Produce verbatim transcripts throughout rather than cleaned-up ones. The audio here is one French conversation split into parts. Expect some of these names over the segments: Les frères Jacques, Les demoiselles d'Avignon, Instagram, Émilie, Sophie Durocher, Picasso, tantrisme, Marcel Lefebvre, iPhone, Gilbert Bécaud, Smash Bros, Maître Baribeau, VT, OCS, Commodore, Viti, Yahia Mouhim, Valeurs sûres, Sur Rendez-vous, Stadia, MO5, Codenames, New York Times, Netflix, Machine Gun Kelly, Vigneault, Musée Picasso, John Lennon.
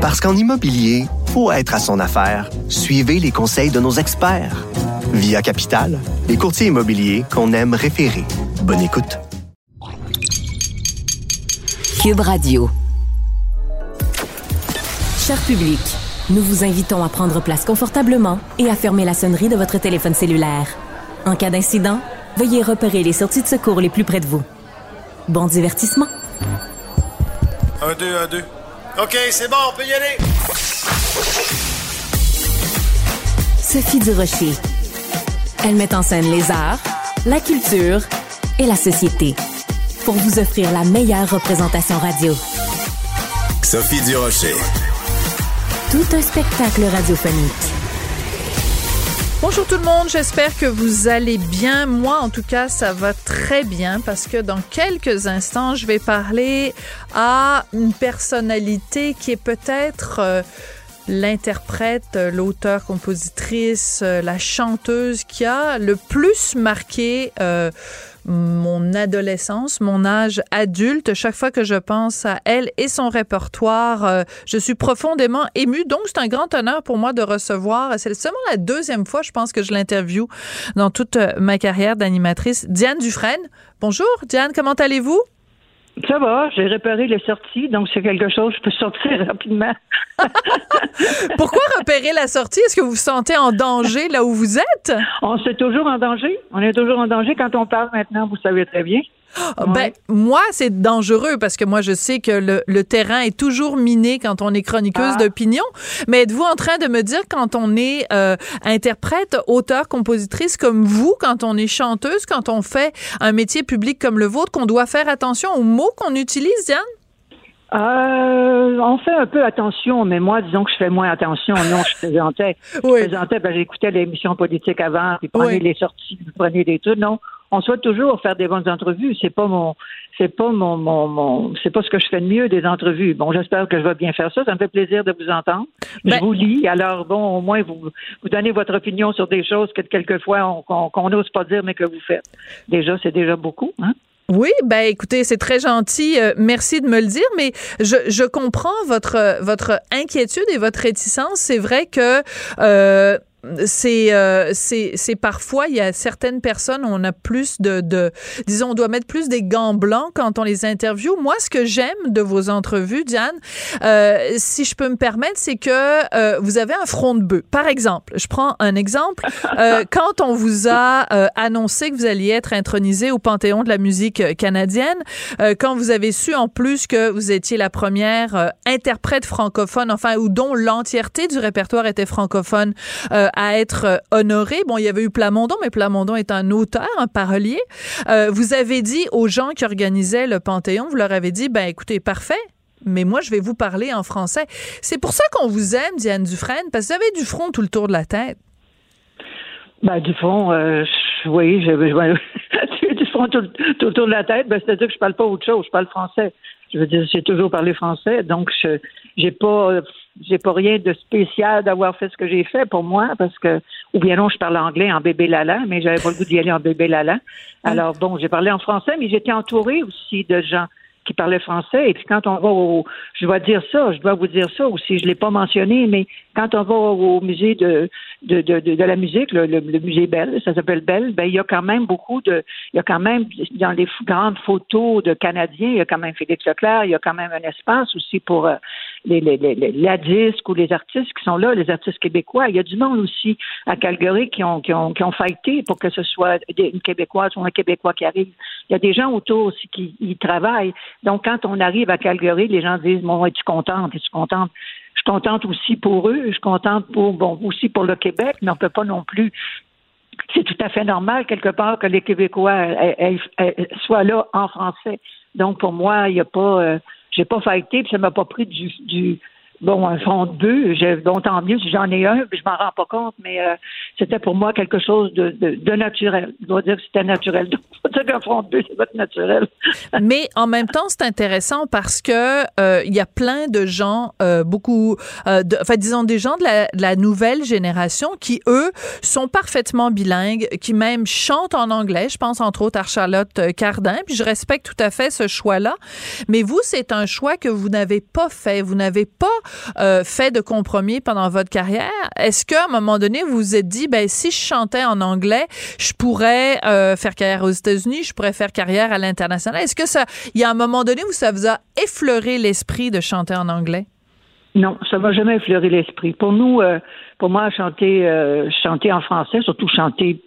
Parce qu'en immobilier, faut être à son affaire. Suivez les conseils de nos experts. Via Capitale, les courtiers immobiliers qu'on aime référer. Bonne écoute. Cube Radio. Cher public, nous vous invitons à prendre place confortablement et à fermer la sonnerie de votre téléphone cellulaire. En cas d'incident, veuillez repérer les sorties de secours les plus près de vous. Bon divertissement. Un, deux, un, deux. OK, c'est bon, on peut y aller. Sophie Durocher. Elle met en scène les arts, la culture et la société pour vous offrir la meilleure représentation radio. Sophie Durocher. Tout un spectacle radiophonique. Bonjour tout le monde, j'espère que vous allez bien. Moi, en tout cas, ça va très bien parce que dans quelques instants, je vais parler à une personnalité qui est peut-être euh, l'interprète, l'auteur, compositrice, euh, la chanteuse qui a le plus marqué euh, mon adolescence, mon âge adulte. Chaque fois que je pense à elle et son répertoire, euh, je suis profondément émue. Donc, c'est un grand honneur pour moi de recevoir, c'est seulement la deuxième fois, je pense, que je l'interview dans toute ma carrière d'animatrice, Diane Dufresne. Bonjour, Diane, comment allez-vous? Ça va, j'ai réparé les sorties, donc c'est quelque chose, je peux sortir rapidement. Pourquoi repérer la sortie? Est-ce que vous vous sentez en danger là où vous êtes? On est toujours en danger. On est toujours en danger quand on parle maintenant, vous savez très bien. Ah, ben, ouais. Moi, c'est dangereux parce que moi, je sais que le, le terrain est toujours miné quand on est chroniqueuse ah. d'opinion. Mais êtes-vous en train de me dire quand on est euh, interprète, auteur, compositrice comme vous, quand on est chanteuse, quand on fait un métier public comme le vôtre, qu'on doit faire attention aux mots qu'on utilise, Diane? Euh, on fait un peu attention, mais moi, disons que je fais moins attention. Non, je plaisantais. Oui. Je plaisantais, ben, j'écoutais l'émission politique avant, puis prenez oui. les sorties, prenez des trucs, non? On souhaite toujours faire des bonnes entrevues. C'est pas mon, c'est pas mon, mon, mon, c'est pas ce que je fais de mieux des entrevues. Bon, j'espère que je vais bien faire ça. Ça me fait plaisir de vous entendre. Ben, je vous lis. Alors bon, au moins vous, vous donnez votre opinion sur des choses que quelquefois on, qu'on, qu'on n'ose pas dire, mais que vous faites. Déjà, c'est déjà beaucoup, hein? Oui, ben écoutez, c'est très gentil. Euh, merci de me le dire, mais je, je comprends votre, votre inquiétude et votre réticence. C'est vrai que. Euh, C'est, euh, c'est, c'est parfois, il y a certaines personnes, on a plus de, de, disons, on doit mettre plus des gants blancs quand on les interviewe. Moi, ce que j'aime de vos entrevues, Diane, euh, si je peux me permettre, c'est que euh, vous avez un front de bœuf. Par exemple, je prends un exemple. Euh, quand on vous a euh, annoncé que vous alliez être intronisé au Panthéon de la musique canadienne, euh, quand vous avez su en plus que vous étiez la première euh, interprète francophone, enfin, ou dont l'entièreté du répertoire était francophone, euh, à être honoré. Bon, il y avait eu Plamondon, mais Plamondon est un auteur, un parolier. Euh, vous avez dit aux gens qui organisaient le Panthéon, vous leur avez dit, ben écoutez, parfait, mais moi, je vais vous parler en français. C'est pour ça qu'on vous aime, Diane Dufresne, parce que vous avez du front tout le tour de la tête. Ben, du front, euh, oui, j'ai du front tout, tout le tour de la tête, ben, c'est-à-dire que je parle pas autre chose, je parle français. Je veux dire, j'ai toujours parlé français, donc je, j'ai pas... J'ai pas rien de spécial d'avoir fait ce que j'ai fait pour moi, parce que, ou bien non, je parlais anglais en bébé lala, mais j'avais pas le goût d'y aller en bébé lala. Alors bon, j'ai parlé en français, mais j'étais entourée aussi de gens qui parlaient français. Et puis quand on va au, je dois dire ça, je dois vous dire ça aussi, je l'ai pas mentionné, mais quand on va au musée de, de, de, de, de la musique, le, le, le musée Bell, ça s'appelle Bell, ben, il y a quand même beaucoup de, il y a quand même, dans les grandes photos de Canadiens, il y a quand même Félix Leclerc, il y a quand même un espace aussi pour, euh, Les, les, les, la disque ou les artistes qui sont là, les artistes québécois. Il y a du monde aussi à Calgary qui ont, qui ont, qui ont fighté pour que ce soit une Québécoise ou un Québécois qui arrive. Il y a des gens autour aussi qui y travaillent. Donc, quand on arrive à Calgary, les gens disent « Bon, es-tu contente? Es-tu contente? » Je suis contente aussi pour eux. Je suis contente pour, bon, aussi pour le Québec, mais on ne peut pas non plus... C'est tout à fait normal, quelque part, que les Québécois elles, elles soient là en français. Donc, pour moi, il n'y a pas... Euh, j'ai pas fighté, puis ça m'a pas pris du, du, Bon, elles sont deux, donc tant mieux si j'en ai un, puis je m'en rends pas compte, mais euh, c'était pour moi quelque chose de, de, de naturel. Je dois dire que c'était naturel. Donc, je dois dire qu'en fond de deux, c'est pas naturel. Mais en même temps, c'est intéressant parce que euh, y a plein de gens, euh, beaucoup, euh, de, enfin disons des gens de la, de la nouvelle génération qui, eux, sont parfaitement bilingues, qui même chantent en anglais. Je pense entre autres à Charlotte Cardin, puis je respecte tout à fait ce choix-là. Mais vous, c'est un choix que vous n'avez pas fait. Vous n'avez pas Euh, fait de compromis pendant votre carrière. Est-ce qu'à un moment donné, vous vous êtes dit, ben si je chantais en anglais, je pourrais euh, faire carrière aux États-Unis, je pourrais faire carrière à l'international? Est-ce que ça, il y a un moment donné où ça vous a effleuré l'esprit de chanter en anglais? Non, ça m'a jamais effleuré l'esprit. Pour nous, euh, pour moi, chanter, euh, chanter en français, surtout chanter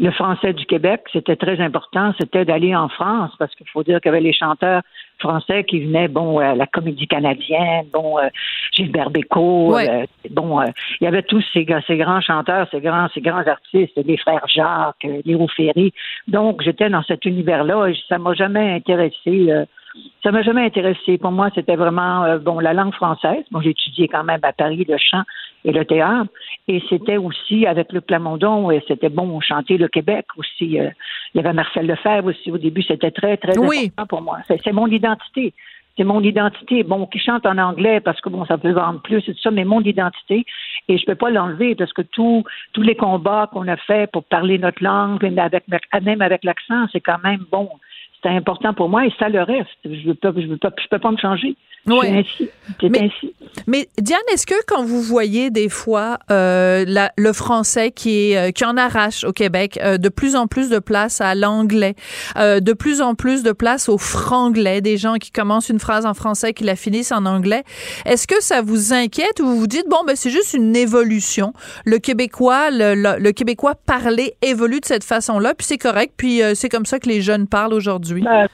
le français du Québec, c'était très important, c'était d'aller en France, parce qu'il faut dire qu'il y avait les chanteurs français qui venaient, bon, euh, la comédie canadienne, bon, euh, Gilbert Bécaud, ouais. euh, bon, euh, il y avait tous ces, ces grands chanteurs, ces grands, ces grands artistes, les frères Jacques, euh, Léo Ferry. Donc, j'étais dans cet univers-là et ça m'a jamais intéressée. Euh, Ça m'a jamais intéressé. Pour moi, c'était vraiment euh, bon la langue française. Bon, j'ai étudié quand même à Paris le chant et le théâtre, et c'était aussi avec le Plamondon. Et c'était bon chanter le Québec aussi. Euh, il y avait Marcel Lefebvre aussi au début. C'était très très oui. important pour moi. C'est, c'est mon identité. C'est mon identité. Bon, qui chante en anglais parce que bon, ça peut vendre plus et tout ça, mais mon identité et je peux pas l'enlever parce que tous tous les combats qu'on a fait pour parler notre langue, même avec même avec l'accent, c'est quand même bon. C'est important pour moi et ça le reste. Je ne peux, peux pas me changer. Ouais. C'est ainsi. C'est mais, ainsi. Mais Diane, est-ce que quand vous voyez des fois euh, la, le français qui, est, qui en arrache au Québec, euh, de plus en plus de place à l'anglais, euh, de plus en plus de place au franglais, des gens qui commencent une phrase en français qui la finissent en anglais, est-ce que ça vous inquiète ou vous vous dites, bon, ben c'est juste une évolution. Le Québécois, le, le, le Québécois parlé évolue de cette façon-là, puis c'est correct, puis euh, c'est comme ça que les jeunes parlent aujourd'hui. Ben,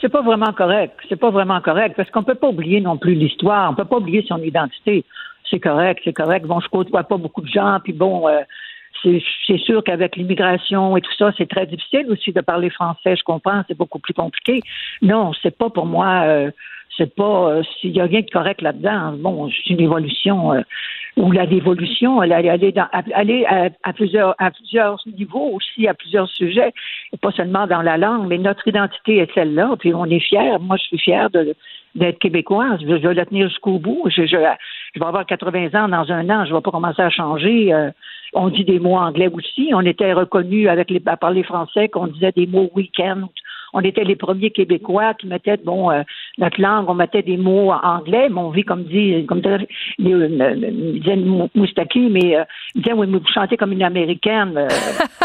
c'est pas vraiment correct. C'est pas vraiment correct parce qu'on peut pas oublier non plus l'histoire. On peut pas oublier son identité. C'est correct, c'est correct. Bon, je côtoie pas beaucoup de gens, puis bon, euh, c'est, c'est sûr qu'avec l'immigration et tout ça, c'est très difficile aussi de parler français. Je comprends, c'est beaucoup plus compliqué. Non, c'est pas pour moi. Euh, c'est pas euh, s'il y a rien de correct là-dedans. Bon, c'est une évolution. Euh, Ou la dévolution, elle allait aller à, à plusieurs à plusieurs niveaux aussi, à plusieurs sujets, et pas seulement dans la langue, mais notre identité est celle-là, puis on est fiers. Moi, je suis fière de, d'être québécoise. Je, je vais la tenir jusqu'au bout. Je, je, je vais avoir quatre-vingts ans dans un an. Je vais pas commencer à changer. Euh, on dit des mots anglais aussi. On était reconnus avec les, à parler français qu'on disait des mots week-end. On était les premiers Québécois qui mettaient, bon, euh, notre langue, on mettait des mots anglais, mais on vit, comme dit, comme disait Moustaki, mais euh, il disait, oui, mais vous chantez comme une Américaine. Euh,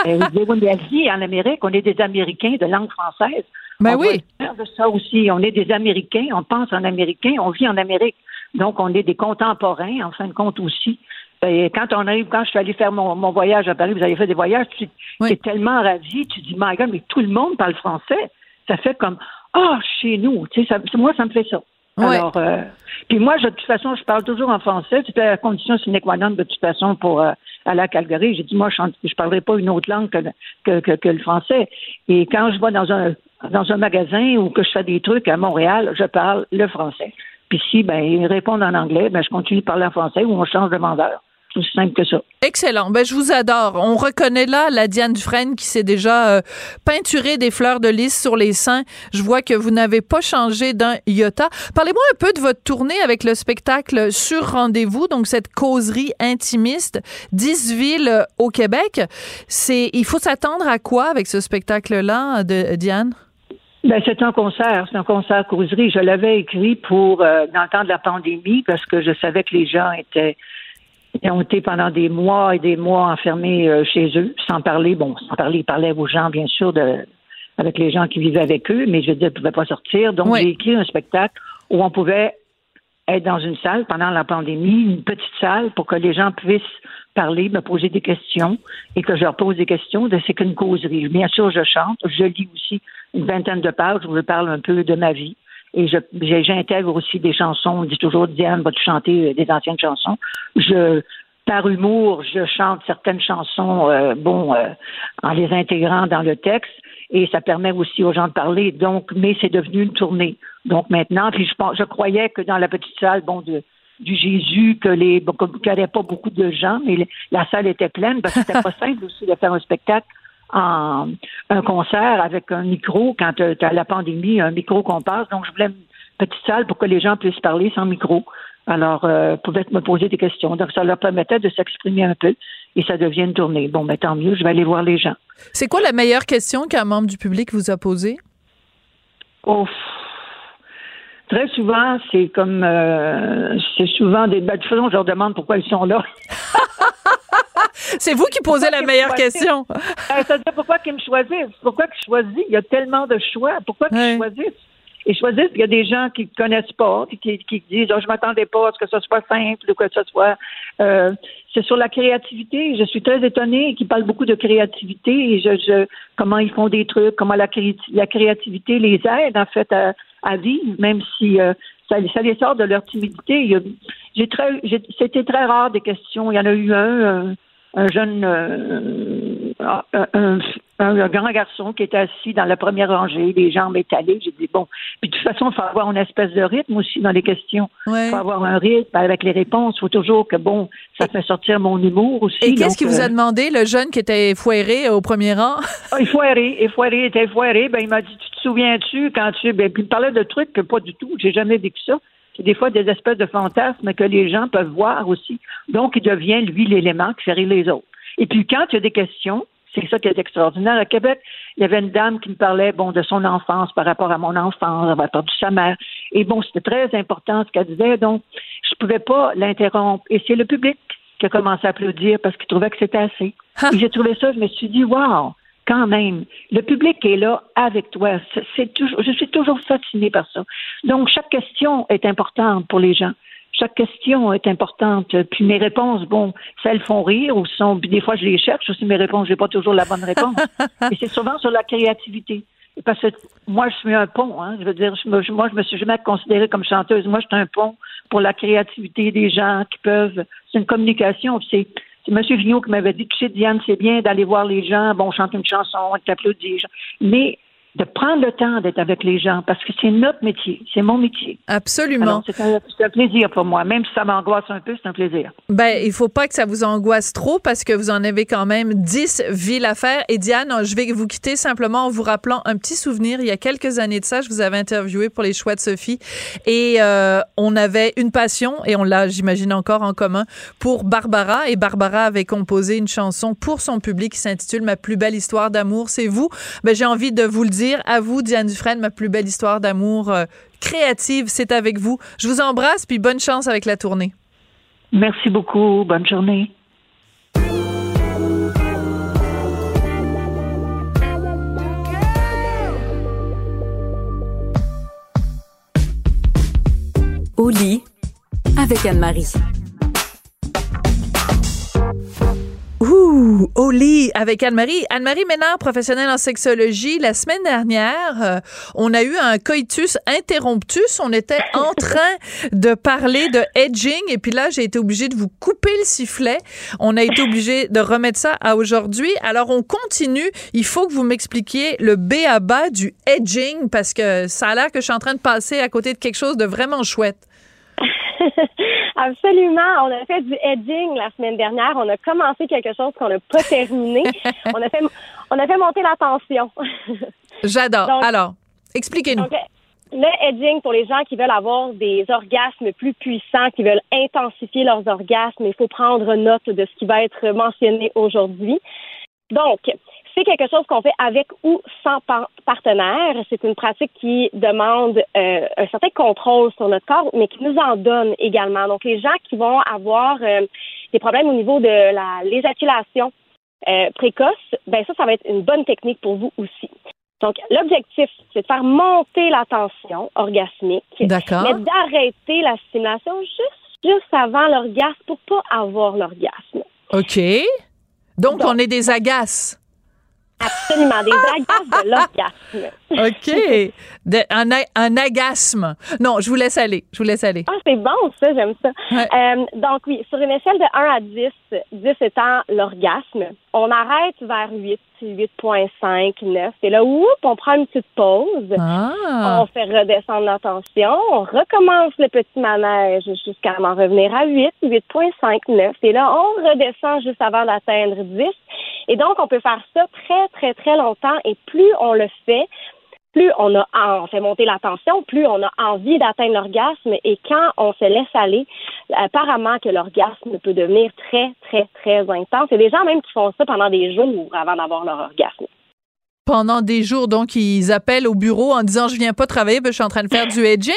il disait, oui, mais elle vit en Amérique, on est des Américains de langue française. Ben on oui. On de ça aussi, on est des Américains, on pense en Américain, on vit en Amérique. Donc, on est des contemporains, en fin de compte aussi. Et quand on arrive, quand je suis allée faire mon, mon voyage à Paris, vous avez fait des voyages, tu oui. es tellement ravi, tu dis, my God, mais tout le monde parle français. Ça fait comme, ah, oh, chez nous. Tu sais, ça, moi, ça me fait ça. Oui. Alors, euh, puis moi, je, de toute façon, je parle toujours en français. C'était la condition sine qua non, de toute façon, pour euh, aller à Calgary. J'ai dit, moi, je ne parlerai pas une autre langue que, que, que, que le français. Et quand je vais dans un, dans un magasin ou que je fais des trucs à Montréal, je parle le français. Puis si, ben, ils répondent en anglais, ben, je continue de parler en français ou on change de vendeur. C'est aussi simple que ça. Excellent. Ben, je vous adore. On reconnaît là la Diane Dufresne qui s'est déjà euh, peinturée des fleurs de lys sur les seins. Je vois que vous n'avez pas changé d'un iota. Parlez-moi un peu de votre tournée avec le spectacle Sur Rendez-vous, donc cette causerie intimiste, dix villes au Québec. C'est, il faut s'attendre à quoi avec ce spectacle-là, de, Diane? Ben, c'est un concert, c'est un concert causerie. Je l'avais écrit pour euh, dans le temps de la pandémie parce que je savais que les gens étaient ont été pendant des mois et des mois enfermés euh, chez eux, sans parler. Bon, sans parler, ils parlaient aux gens, bien sûr, de, avec les gens qui vivaient avec eux, mais je veux dire, ils ne pouvaient pas sortir. Donc, oui. j'ai écrit un spectacle où on pouvait être dans une salle pendant la pandémie, une petite salle pour que les gens puissent parler, me poser des questions et que je leur pose des questions. C'est qu'une causerie. Bien sûr, je chante, je lis aussi une vingtaine de pages où je parle un peu de ma vie. Et je, j'intègre aussi des chansons. On dit toujours, Diane, vas-tu chanter des anciennes chansons? Je, par humour, je chante certaines chansons, euh, bon, euh, en les intégrant dans le texte. Et ça permet aussi aux gens de parler. Donc, mais c'est devenu une tournée. Donc maintenant, puis je, je croyais que dans la petite salle, bon, de du Jésus que les qu'avaient pas beaucoup de gens, mais la salle était pleine parce que c'était pas simple aussi de faire un spectacle en un concert avec un micro quand t'as la pandémie, un micro qu'on passe. Donc je voulais une petite salle pour que les gens puissent parler sans micro. Alors, euh, pouvaient me poser des questions. Donc, ça leur permettait de s'exprimer un peu et ça devient une tournée. Bon, mais tant mieux, je vais aller voir les gens. C'est quoi la meilleure question qu'un membre du public vous a posée? Oh, très souvent, c'est comme... Euh, c'est souvent des... Ben, de toute façon, je leur demande pourquoi ils sont là. C'est vous qui posez pourquoi la meilleure question. euh, ça veut dire pourquoi qu'ils me choisissent. Pourquoi qu'ils choisissent? Il y a tellement de choix. Pourquoi qu'ils ouais. choisissent? Ils choisissent, il y a des gens qui ne connaissent pas, puis qui, qui disent oh, « je ne m'attendais pas à ce que ce soit simple » ou que ce soit... Euh, c'est sur la créativité. Je suis très étonnée qu'ils parlent beaucoup de créativité et je, je, comment ils font des trucs, comment la, la créativité les aide en fait à, à vivre, même si euh, ça, ça les sort de leur timidité. Il y a, j'ai très, j'ai, c'était très rare des questions. Il y en a eu un, un, un jeune... Euh, un, un, un grand garçon qui était assis dans la première rangée, les jambes étalées. J'ai dit, bon, puis de toute façon, il faut avoir une espèce de rythme aussi dans les questions. Il ouais. faut avoir un rythme avec les réponses. Il faut toujours que, bon, ça fait sortir mon humour aussi. Et qu'est-ce qu'il vous a demandé, le jeune qui était foiré au premier rang? Ah, foiré, et foiré, était foiré. Ben, il m'a dit, tu te souviens-tu quand tu... Ben, puis il me parlait de trucs que pas du tout, j'ai jamais vécu ça. C'est des fois des espèces de fantasmes que les gens peuvent voir aussi. Donc, il devient, lui, l'élément qui fait rire les autres. Et puis, quand il y a des questions... C'est ça qui est extraordinaire. À Québec, il y avait une dame qui me parlait, bon, de son enfance par rapport à mon enfance, par rapport à sa mère. Et bon, c'était très important ce qu'elle disait, donc je pouvais pas l'interrompre. Et c'est le public qui a commencé à applaudir parce qu'il trouvait que c'était assez. Et j'ai trouvé ça, je me suis dit, wow, quand même, le public est là avec toi. C'est, c'est toujours, je suis toujours fascinée par ça. Donc, chaque question est importante pour les gens. Chaque question est importante. Puis mes réponses, bon, ça, elles font rire ou sont. Puis des fois, je les cherche aussi, mes réponses. J'ai pas toujours la bonne réponse. Et c'est souvent sur la créativité. Parce que moi, je suis un pont. Hein. Je veux dire, je me, moi, je me suis jamais considérée comme chanteuse. Moi, je suis un pont pour la créativité des gens qui peuvent. C'est une communication. C'est, c'est M. Vigneault qui m'avait dit, tu sais, Diane, c'est bien d'aller voir les gens, bon, chanter une chanson, t'applaudir. Mais de prendre le temps d'être avec les gens, parce que c'est notre métier, c'est mon métier. Absolument. Alors, c'est, un, c'est un plaisir pour moi, même si ça m'angoisse un peu, c'est un plaisir. Ben, il faut pas que ça vous angoisse trop, parce que vous en avez quand même dix villes à faire. Et Diane, je vais vous quitter simplement en vous rappelant un petit souvenir. Il y a quelques années de ça, je vous avais interviewé pour les choix de Sophie, et euh, on avait une passion, et on l'a, j'imagine, encore en commun, pour Barbara, et Barbara avait composé une chanson pour son public qui s'intitule « Ma plus belle histoire d'amour, c'est vous ». Ben, j'ai envie de vous le dire, à vous, Diane Dufresne, ma plus belle histoire d'amour euh, créative, c'est avec vous. Je vous embrasse, puis bonne chance avec la tournée. Merci beaucoup. Bonne journée. Au lit, avec Anne-Marie. Ouh, au lit avec Anne-Marie. Anne-Marie Ménard, professionnelle en sexologie. La semaine dernière, euh, on a eu un coitus interromptus. On était en train de parler de edging et puis là, j'ai été obligée de vous couper le sifflet. On a été obligé de remettre ça à aujourd'hui. Alors, on continue. Il faut que vous m'expliquiez le b a-ba du edging parce que ça a l'air que je suis en train de passer à côté de quelque chose de vraiment chouette. Absolument. On a fait du edging la semaine dernière. On a commencé quelque chose qu'on n'a pas terminé. on, a fait, on a fait monter la tension. J'adore. Donc, alors, expliquez-nous. Donc, le edging, pour les gens qui veulent avoir des orgasmes plus puissants, qui veulent intensifier leurs orgasmes, il faut prendre note de ce qui va être mentionné aujourd'hui. Donc, c'est quelque chose qu'on fait avec ou sans partenaire. C'est une pratique qui demande euh, un certain contrôle sur notre corps, mais qui nous en donne également. Donc, les gens qui vont avoir euh, des problèmes au niveau de la, l'éjaculation euh, précoce, ben ça, ça va être une bonne technique pour vous aussi. Donc, l'objectif, c'est de faire monter la tension orgasmique, D'accord. mais d'arrêter la stimulation juste, juste avant l'orgasme pour pas avoir l'orgasme. OK. Donc, Donc on est des agaces. Absolument, des agaces de l'orgasme. OK. De, un, un agasme. Non, je vous laisse aller. Je vous laisse aller. Ah, c'est bon, ça, j'aime ça. Ouais. Euh, donc, oui, sur une échelle de un à dix, dix étant l'orgasme, on arrête vers huit, huit virgule cinq, neuf. Et là, oups, on prend une petite pause. Ah. On fait redescendre l'attention. On recommence le petit manège jusqu'à en revenir à huit, huit virgule cinq, neuf. Et là, on redescend juste avant d'atteindre dix. Et donc, on peut faire ça très, très, très longtemps. Et plus on le fait, plus on a on fait monter la tension, plus on a envie d'atteindre l'orgasme. Et quand on se laisse aller, apparemment que l'orgasme peut devenir très, très, très intense. Il y a des gens même qui font ça pendant des jours avant d'avoir leur orgasme. Pendant des jours, donc, ils appellent au bureau en disant « Je viens pas travailler, ben, je suis en train de faire du edging. »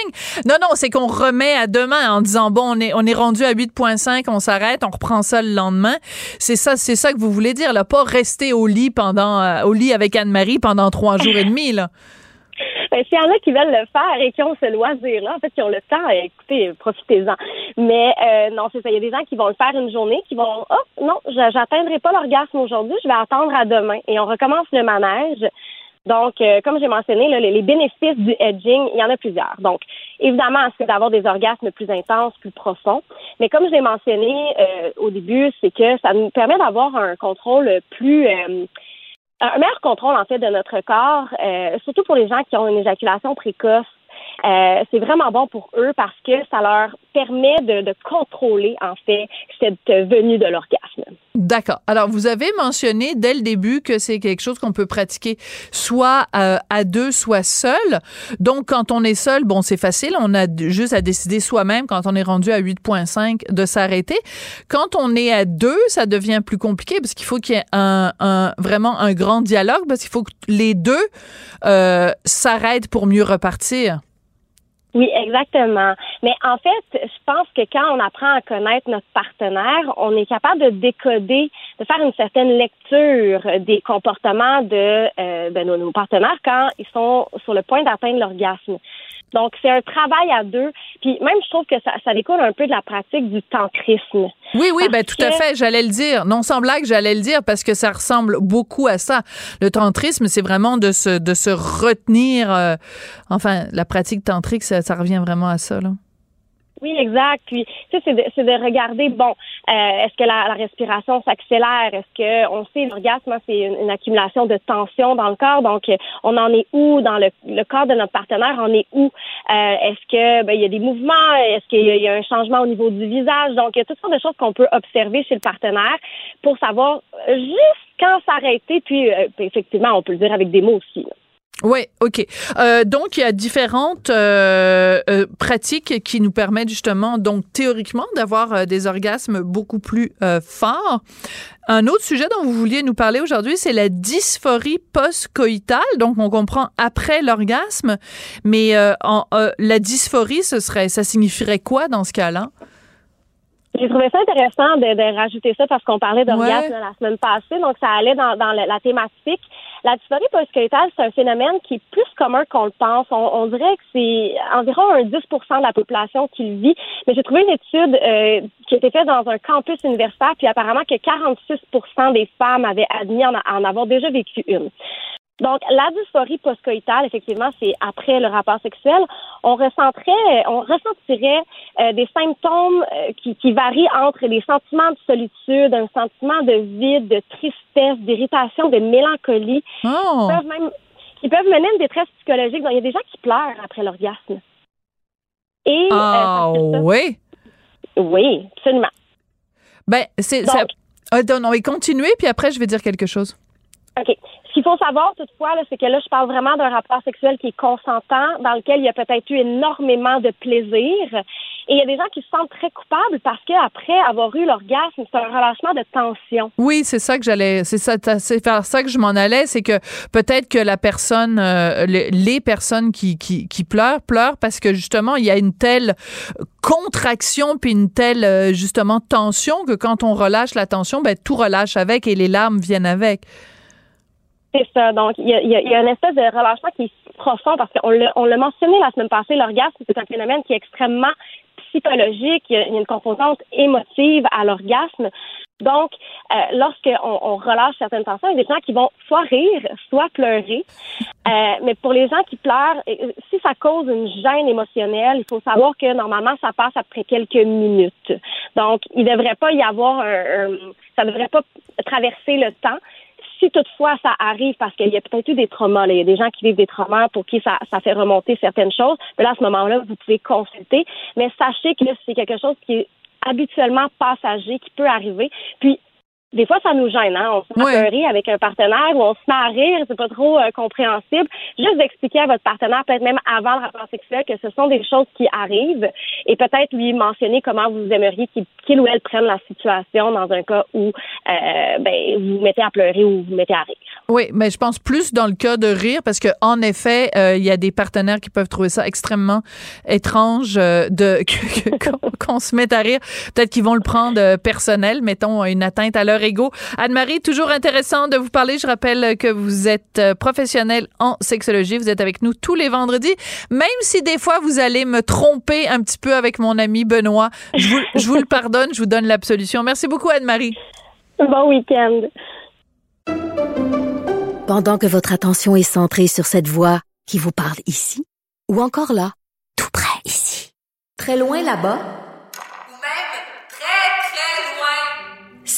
Non, non, c'est qu'on remet à demain en disant « Bon, on est, on est rendu à huit virgule cinq, on s'arrête, on reprend ça le lendemain. » C'est ça, c'est ça que vous voulez dire, là, pas rester au lit pendant, euh, au lit avec Anne-Marie pendant trois jours et demi, là. Ben, s'il y en a qui veulent le faire et qui ont ce loisir-là, en fait, qui ont le temps, écoutez, profitez-en. Mais euh, non, c'est ça. Il y a des gens qui vont le faire une journée, qui vont « Oh, non, j'atteindrai pas l'orgasme aujourd'hui, je vais attendre à demain. » Et on recommence le manège. Donc, euh, comme j'ai mentionné, là, les, les bénéfices du edging, il y en a plusieurs. Donc, évidemment, c'est d'avoir des orgasmes plus intenses, plus profonds. Mais comme je l'ai mentionné euh, au début, c'est que ça nous permet d'avoir un contrôle plus... Euh, un meilleur contrôle, en fait, de notre corps, euh, surtout pour les gens qui ont une éjaculation précoce. Euh, c'est vraiment bon pour eux parce que ça leur permet de, de contrôler, en fait, cette venue de l'orgasme. D'accord. Alors, vous avez mentionné dès le début que c'est quelque chose qu'on peut pratiquer soit euh, à deux, soit seul. Donc, quand on est seul, bon, c'est facile. On a juste à décider soi-même, quand on est rendu à huit virgule cinq, de s'arrêter. Quand on est à deux, ça devient plus compliqué parce qu'il faut qu'il y ait un, un, vraiment un grand dialogue parce qu'il faut que les deux euh, s'arrêtent pour mieux repartir. Oui, exactement. Mais en fait, je pense que quand on apprend à connaître notre partenaire, on est capable de décoder, de faire une certaine lecture des comportements de, euh, de nos, nos partenaires quand ils sont sur le point d'atteindre l'orgasme. Donc, c'est un travail à deux. Puis même, je trouve que ça, ça découle un peu de la pratique du tantrisme. Oui, oui, ben, tout que... à fait. J'allais le dire. Non sans blague, j'allais le dire parce que ça ressemble beaucoup à ça. Le tantrisme, c'est vraiment de se, de se retenir. Euh, enfin, la pratique tantrique, ça, ça revient vraiment à ça, là. Oui, exact. Puis, tu sais, c'est de, c'est de regarder, bon, euh, est-ce que la, la respiration s'accélère? Est-ce que, on sait, l'orgasme, hein, c'est une, une accumulation de tension dans le corps. Donc, on en est où? Dans le, le corps de notre partenaire, on est où? Euh, est-ce que, ben, il y a des mouvements? Est-ce qu'il y a, il y a un changement au niveau du visage? Donc, il y a toutes sortes de choses qu'on peut observer chez le partenaire pour savoir juste quand s'arrêter. Puis, euh, effectivement, on peut le dire avec des mots aussi, là. Oui, OK. Euh, donc, il y a différentes euh, euh, pratiques qui nous permettent justement, donc théoriquement, d'avoir euh, des orgasmes beaucoup plus euh, forts. Un autre sujet dont vous vouliez nous parler aujourd'hui, c'est la dysphorie post-coïtale. Donc, on comprend après l'orgasme, mais euh, en, euh, la dysphorie, ce serait, ça signifierait quoi dans ce cas-là? J'ai trouvé ça intéressant de, de rajouter ça parce qu'on parlait d'orgasme ouais. la semaine passée, donc ça allait dans, dans la, la thématique. La dysphorie post-coïtale, c'est un phénomène qui est plus commun qu'on le pense. On, on dirait que c'est environ un dix pour cent de la population qui le vit. Mais j'ai trouvé une étude euh, qui a été faite dans un campus universitaire, puis apparemment que quarante-six pour cent des femmes avaient admis en, en avoir déjà vécu une. Donc, la dysphorie post-coïtale, effectivement, c'est après le rapport sexuel. On ressenterait, on ressentirait euh, des symptômes euh, qui, qui varient entre des sentiments de solitude, un sentiment de vide, de tristesse, d'irritation, de mélancolie. Oh. Qui peuvent même, qui peuvent mener à une détresse psychologique. Donc, il y a des gens qui pleurent après l'orgasme. Et, ah euh, oui? Oui, absolument. Ben, c'est... Donc, ça... oh, non, non, et continuez, puis après, je vais dire quelque chose. OK. Ce qu'il faut savoir, toutefois, là, c'est que là, je parle vraiment d'un rapport sexuel qui est consentant, dans lequel il y a peut-être eu énormément de plaisir. Et il y a des gens qui se sentent très coupables parce qu'après avoir eu l'orgasme, c'est un relâchement de tension. Oui, c'est ça que j'allais... C'est ça, c'est vers ça que je m'en allais. C'est que peut-être que la personne... Euh, les personnes qui, qui, qui pleurent, pleurent parce que, justement, il y a une telle contraction puis une telle, justement, tension que quand on relâche la tension, ben tout relâche avec et les larmes viennent avec. C'est ça. Donc, il y a, il y a une espèce de relâchement qui est profond parce qu'on l'a, on l'a mentionné la semaine passée, l'orgasme, c'est un phénomène qui est extrêmement psychologique. Il y a, il y a une composante émotive à l'orgasme. Donc, euh, lorsqu'on on relâche certaines tensions, il y a des gens qui vont soit rire, soit pleurer. Euh, mais pour les gens qui pleurent, si ça cause une gêne émotionnelle, il faut savoir que normalement, ça passe après quelques minutes. Donc, il ne devrait pas y avoir un, un... ça devrait pas traverser le temps. Si toutefois ça arrive, parce qu'il y a peut-être eu des traumas, là, il y a des gens qui vivent des traumas pour qui ça, ça fait remonter certaines choses, mais là, à ce moment-là, vous pouvez consulter. Mais sachez que là, c'est quelque chose qui est habituellement passager, qui peut arriver. Puis, des fois, ça nous gêne, hein? On se met oui. à pleurer avec un partenaire ou on se met à rire, c'est pas trop euh, compréhensible. Juste d'expliquer à votre partenaire, peut-être même avant le rapport sexuel, que ce sont des choses qui arrivent et peut-être lui mentionner comment vous aimeriez qu'il, qu'il ou elle prenne la situation dans un cas où euh, ben, vous vous mettez à pleurer ou vous vous mettez à rire. Oui, mais je pense plus dans le cas de rire parce que en effet, euh, il y a des partenaires qui peuvent trouver ça extrêmement étrange euh, de que, que, qu'on, qu'on se mette à rire. Peut-être qu'ils vont le prendre personnel, mettons une atteinte à leur égaux. Anne-Marie, toujours intéressant de vous parler. Je rappelle que vous êtes professionnelle en sexologie. Vous êtes avec nous tous les vendredis. Même si des fois, vous allez me tromper un petit peu avec mon ami Benoît. Je vous, je vous le pardonne. Je vous donne l'absolution. Merci beaucoup, Anne-Marie. Bon week-end. Pendant que votre attention est centrée sur cette voix qui vous parle ici, ou encore là, tout près ici, très loin là-bas,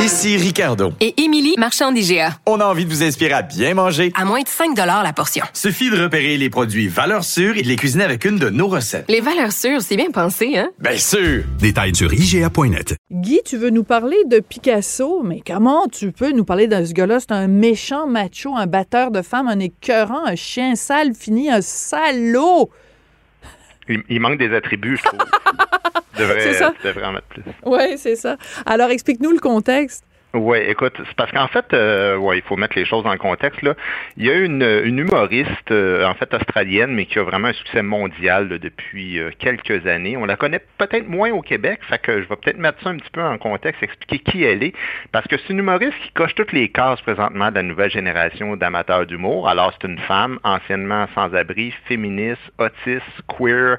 Ici Ricardo. Et Émilie, marchand d'I G A. On a envie de vous inspirer à bien manger. À moins de cinq dollars la portion. Suffit de repérer les produits Valeurs sûres et de les cuisiner avec une de nos recettes. Les Valeurs sûres, c'est bien pensé, hein? Bien sûr! Détails sur I G A point net. Guy, tu veux nous parler de Picasso, mais comment tu peux nous parler de ce gars-là? C'est un méchant macho, un batteur de femmes, un écœurant, un chien sale fini, un salaud! Il, il manque des attributs, je trouve. Devrait, devrait en mettre plus. Oui, c'est ça. Alors, explique-nous le contexte. Oui, écoute, c'est parce qu'en fait, euh, ouais, il faut mettre les choses dans le contexte, là. Il y a une, une humoriste, euh, en fait, australienne, mais qui a vraiment un succès mondial là, depuis euh, quelques années. On la connaît peut-être moins au Québec, fait que je vais peut-être mettre ça un petit peu en contexte, expliquer qui elle est, parce que c'est une humoriste qui coche toutes les cases présentement de la nouvelle génération d'amateurs d'humour. Alors, c'est une femme, anciennement sans-abri, féministe, autiste, queer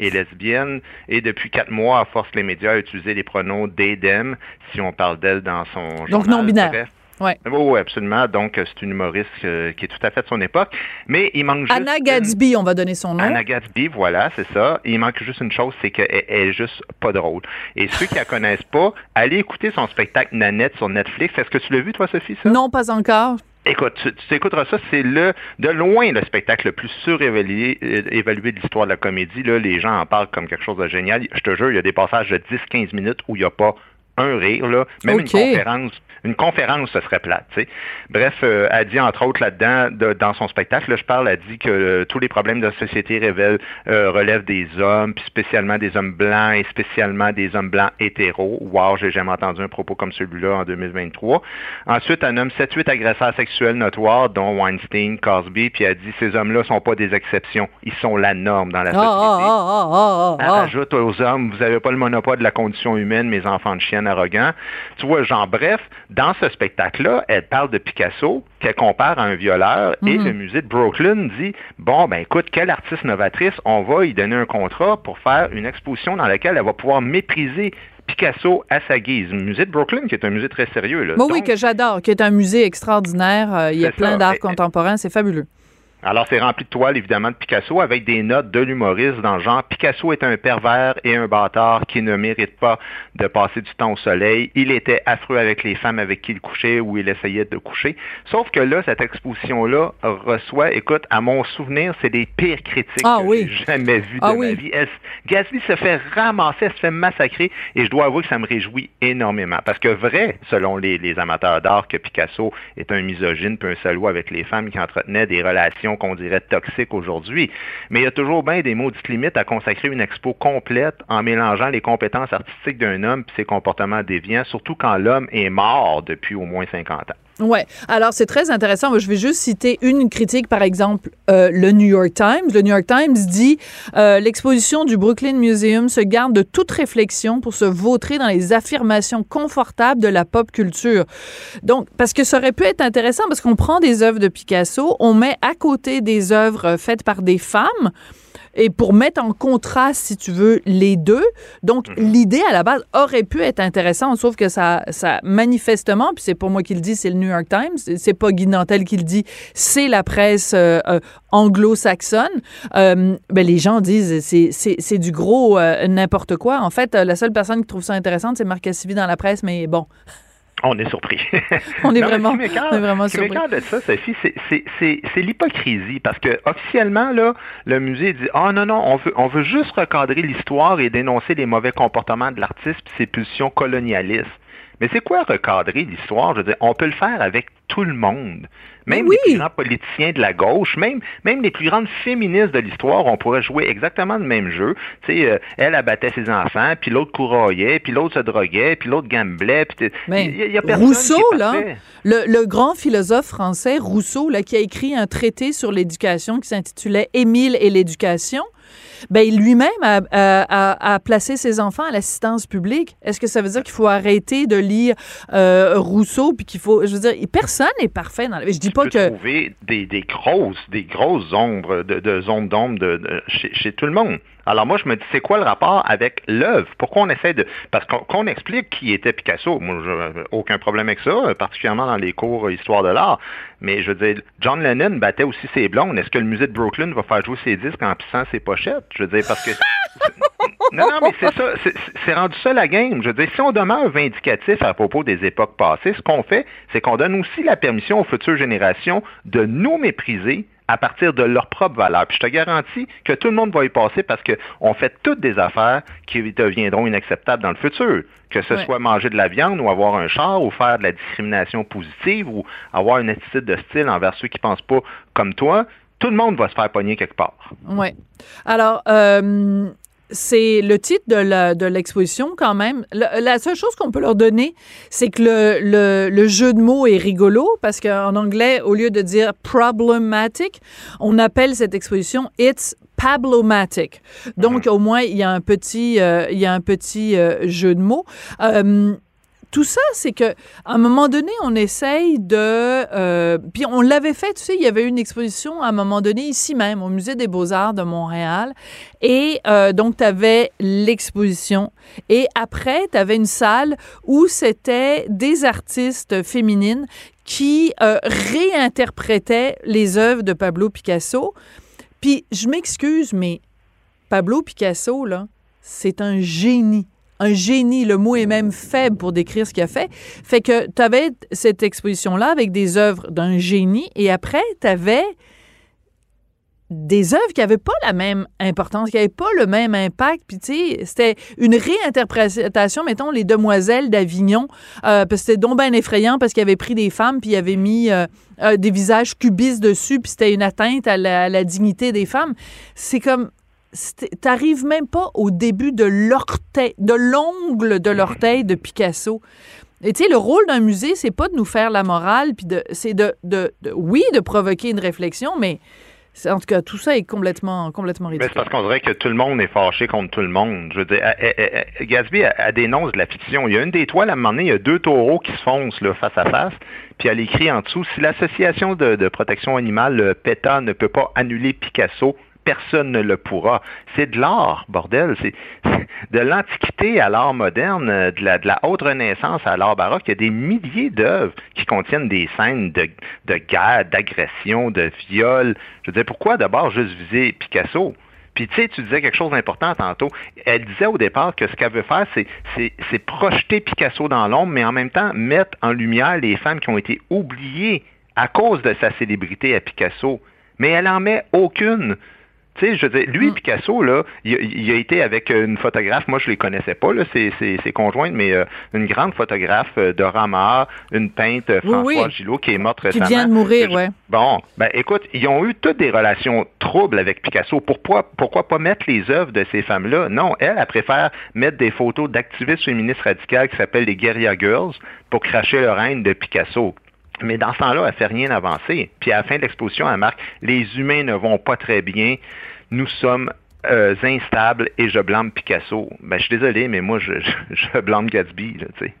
et lesbienne, et depuis quatre mois, à force les médias à utiliser les pronoms they, them, si on parle d'elle dans son Donc non-binaire. Oui, oh, absolument. Donc, c'est une humoriste euh, qui est tout à fait de son époque. Mais il manque juste... Hannah Gadsby, une... on va donner son nom. Hannah Gadsby, voilà, c'est ça. Il manque juste une chose, c'est qu'elle est juste pas drôle. Et ceux qui la connaissent pas, allez écouter son spectacle Nanette sur Netflix. Est-ce que tu l'as vu, toi, Sophie, ça? Non, pas encore. Écoute, tu, tu t'écouteras ça, c'est le de loin le spectacle le plus surévalué euh, évalué de l'histoire de la comédie. Là, les gens en parlent comme quelque chose de génial. Je te jure, il y a des passages de dix à quinze minutes où il n'y a pas un rire, là. Même okay. une conférence, une conférence, ce serait plate, tu sais. Bref, euh, elle dit, entre autres, là-dedans, de, dans son spectacle, là, je parle, elle dit que euh, tous les problèmes de la société révèlent, euh, relèvent des hommes, puis spécialement des hommes blancs et spécialement des hommes blancs hétéros. Wow, j'ai jamais entendu un propos comme celui-là en deux mille vingt-trois. Ensuite, elle nomme sept huit agresseurs sexuels notoires, dont Weinstein, Cosby, puis elle dit, ces hommes-là sont pas des exceptions. Ils sont la norme dans la société. Oh, oh, oh, oh, oh, oh. Elle rajoute aux hommes, vous avez pas le monopole de la condition humaine, mes enfants de chienne arrogant. Tu vois, genre, bref, dans ce spectacle-là, elle parle de Picasso, qu'elle compare à un violeur, mm-hmm. et le musée de Brooklyn dit, bon, ben écoute, quelle artiste novatrice, on va lui donner un contrat pour faire une exposition dans laquelle elle va pouvoir mépriser Picasso à sa guise. Le musée de Brooklyn, qui est un musée très sérieux. Là. Bon, donc, oui, que j'adore, qui est un musée extraordinaire. Euh, il y a plein ça, d'art et, contemporain, c'est fabuleux. Alors, c'est rempli de toiles, évidemment, de Picasso, avec des notes de l'humoriste dans le genre « Picasso est un pervers et un bâtard qui ne mérite pas de passer du temps au soleil. Il était affreux avec les femmes avec qui il couchait ou il essayait de coucher. » Sauf que là, cette exposition-là reçoit, écoute, à mon souvenir, c'est des pires critiques ah, que oui. j'ai jamais vues ah, de oui. ma vie. Elle, Gatsby se fait ramasser, elle se fait massacrer, et je dois avouer que ça me réjouit énormément. Parce que vrai, selon les, les amateurs d'art, que Picasso est un misogyne, puis un salaud avec les femmes qui entretenait des relations expression qu'on dirait toxique aujourd'hui. Mais il y a toujours bien des maudites limites à consacrer une expo complète en mélangeant les compétences artistiques d'un homme et ses comportements déviants, surtout quand l'homme est mort depuis au moins cinquante ans. Oui. Alors, c'est très intéressant. Je vais juste citer une critique, par exemple, euh, le New York Times. Le New York Times dit euh, « L'exposition du Brooklyn Museum se garde de toute réflexion pour se vautrer dans les affirmations confortables de la pop culture. » Donc, parce que ça aurait pu être intéressant, parce qu'on prend des œuvres de Picasso, on met à côté des œuvres faites par des femmes, et pour mettre en contraste, si tu veux, les deux. Donc, l'idée, à la base, aurait pu être intéressante, sauf que ça, ça manifestement, puis c'est pour moi qui le dit, c'est le New York Times, c'est pas Guy Nantel qui le dit, c'est la presse euh, euh, anglo-saxonne. Euh, ben, les gens disent, c'est, c'est, c'est du gros euh, n'importe quoi. En fait, euh, la seule personne qui trouve ça intéressante, c'est Marc Cassivi dans la presse, mais bon... On est surpris. On est non, vraiment, mais quand, on est vraiment surpris. Mais quand de ça, Sophie, c'est, c'est, c'est, c'est l'hypocrisie parce que officiellement là, le musée dit ah oh, non non, on veut on veut juste recadrer l'histoire et dénoncer les mauvais comportements de l'artiste et ses pulsions colonialistes. Mais c'est quoi recadrer l'histoire? Je veux dire, on peut le faire avec tout le monde. Même oui. les plus grands politiciens de la gauche, même même les plus grandes féministes de l'histoire, on pourrait jouer exactement le même jeu. Tu sais, euh, elle abattait ses enfants, puis l'autre couraillait, puis l'autre se droguait, puis l'autre gamblait. Puis il y, y a personne Rousseau, qui est là, le, le grand philosophe français Rousseau, là, qui a écrit un traité sur l'éducation qui s'intitulait « Émile et l'éducation », ben lui-même a, a, a placé ses enfants à l'assistance publique. Est-ce que ça veut dire qu'il faut arrêter de lire euh, Rousseau puis qu'il faut, je veux dire, personne n'est parfait dans la vie. Je dis pas que trouver des, des grosses, des grosses ombres de, de zones d'ombre de, de, chez, chez tout le monde. Alors moi, je me dis, c'est quoi le rapport avec l'œuvre? Pourquoi on essaie de... Parce qu'on, qu'on explique qui était Picasso. Moi, j'ai aucun problème avec ça, particulièrement dans les cours Histoire de l'art. Mais je veux dire, John Lennon battait aussi ses blondes. Est-ce que le musée de Brooklyn va faire jouer ses disques en pissant ses pochettes? Je veux dire, parce que... Non, non, mais c'est ça. C'est, c'est rendu ça la game. Je veux dire, si on demeure vindicatif à propos des époques passées, ce qu'on fait, c'est qu'on donne aussi la permission aux futures générations de nous mépriser à partir de leurs propres valeurs. Puis je te garantis que tout le monde va y passer parce qu'on fait toutes des affaires qui deviendront inacceptables dans le futur. Que ce ouais. soit manger de la viande ou avoir un char ou faire de la discrimination positive ou avoir une attitude de style envers ceux qui pensent pas comme toi, tout le monde va se faire pogner quelque part. Oui. Alors... Euh... C'est le titre de, la, de l'exposition quand même. La, la seule chose qu'on peut leur donner, c'est que le, le, le jeu de mots est rigolo parce qu'en anglais, au lieu de dire « problematic », on appelle cette exposition « it's pablomatic ». Donc, au moins, il y a un petit, euh, il y a un petit euh, jeu de mots. Euh, Tout ça, c'est que à un moment donné, on essaye de... Euh, puis on l'avait fait, tu sais, il y avait une exposition à un moment donné ici même, au Musée des Beaux-Arts de Montréal. Et euh, donc, tu avais l'exposition. Et après, tu avais une salle où c'était des artistes féminines qui euh, réinterprétaient les œuvres de Pablo Picasso. Puis, je m'excuse, mais Pablo Picasso, là, c'est un génie. Un génie, le mot est même faible pour décrire ce qu'il a fait. Fait que tu avais cette exposition-là avec des œuvres d'un génie et après, tu avais des œuvres qui n'avaient pas la même importance, qui n'avaient pas le même impact. Puis tu sais, c'était une réinterprétation, mettons, les Demoiselles d'Avignon, euh, parce que c'était donc bien effrayant parce qu'ils avaient pris des femmes puis ils avaient mis euh, euh, des visages cubistes dessus puis c'était une atteinte à la, à la dignité des femmes. C'est comme... T'arrives même pas au début de l'orteil, de l'ongle de l'orteil de Picasso. Et tu sais, le rôle d'un musée, c'est pas de nous faire la morale, puis de, c'est de, de, de, oui, de provoquer une réflexion, mais en tout cas, tout ça est complètement, complètement ridicule. Mais c'est parce qu'on dirait que tout le monde est fâché contre tout le monde. Je veux dire, elle, elle, elle, Gatsby, elle, elle dénonce de la fiction. Il y a une des toiles, à un moment donné, il y a deux taureaux qui se foncent là, face à face, puis elle écrit en dessous, si l'association de, de protection animale, PETA, ne peut pas annuler Picasso, personne ne le pourra. C'est de l'art, bordel. C'est, c'est de l'Antiquité à l'art moderne, de la, de la haute Renaissance à l'art baroque. Il y a des milliers d'œuvres qui contiennent des scènes de, de guerre, d'agression, de viol. Je veux dire, pourquoi d'abord juste viser Picasso? Puis, tu sais, tu disais quelque chose d'important tantôt. Elle disait au départ que ce qu'elle veut faire, c'est, c'est, c'est projeter Picasso dans l'ombre, mais en même temps mettre en lumière les femmes qui ont été oubliées à cause de sa célébrité à Picasso. Mais elle n'en met aucune. Tu sais, je veux dire, lui, Picasso, là, il, il a été avec une photographe, moi, je les connaissais pas, là, ses, ses, ses conjointes, mais euh, une grande photographe euh, de Ramard, une peintre, Françoise oui, oui. Gillot, qui est morte récemment. Qui vient de mourir, oui. Bon, ben écoute, ils ont eu toutes des relations troubles avec Picasso. Pourquoi, pourquoi pas mettre les œuvres de ces femmes-là? Non, elle, elle préfère mettre des photos d'activistes féministes radicales qui s'appellent les Guerilla Girls pour cracher le règne de Picasso. Mais dans ce temps-là, elle ne fait rien avancer. Puis à la fin de l'exposition, elle marque « Les humains ne vont pas très bien. Nous sommes euh, instables et je blâme Picasso. » Ben, je suis désolé, mais moi, je, je, je blâme Gadsby, là, tu sais.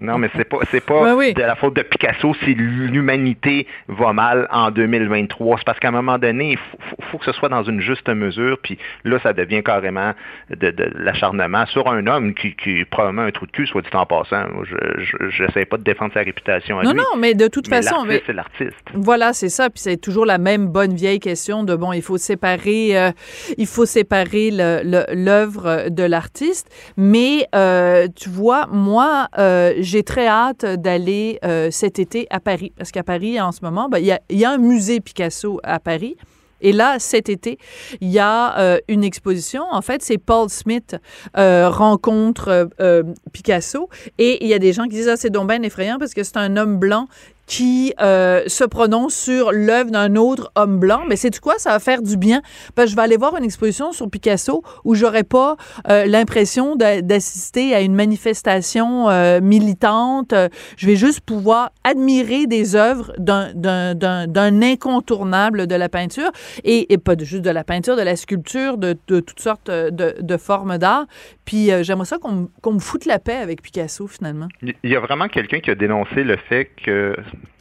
Non, mais c'est pas, c'est pas ben oui. de la faute de Picasso si l'humanité va mal en deux mille vingt-trois. C'est parce qu'à un moment donné, il faut, faut que ce soit dans une juste mesure, puis là, ça devient carrément de, de l'acharnement sur un homme qui, qui est probablement un trou de cul, soit dit en passant. Je n'essaie pas de défendre sa réputation à non, lui. Non, non, mais de toute mais façon... L'artiste, mais, c'est l'artiste. Voilà, c'est ça, puis c'est toujours la même bonne vieille question de, bon, il faut séparer, euh, il faut séparer le, le, l'œuvre de l'artiste, mais euh, tu vois, moi, Moi, euh, j'ai très hâte d'aller euh, cet été à Paris, parce qu'à Paris, en ce moment, ben, y a, y a un musée Picasso à Paris. Et là, cet été, il y a euh, une exposition. En fait, c'est Paul Smith euh, rencontre euh, Picasso. Et il y a des gens qui disent « Ah, c'est donc ben effrayant parce que c'est un homme blanc qui euh, se prononce sur l'œuvre d'un autre homme blanc. » Mais sais-tu quoi? Ça va faire du bien. Parce que je vais aller voir une exposition sur Picasso où j'aurai pas euh, l'impression de, d'assister à une manifestation euh, militante. Je vais juste pouvoir admirer des œuvres d'un, d'un, d'un, d'un incontournable de la peinture. Et, et pas juste de la peinture, de la sculpture, de, de toutes sortes de, de formes d'art. Puis euh, j'aimerais ça qu'on, qu'on me foute la paix avec Picasso, finalement. Il y a vraiment quelqu'un qui a dénoncé le fait que...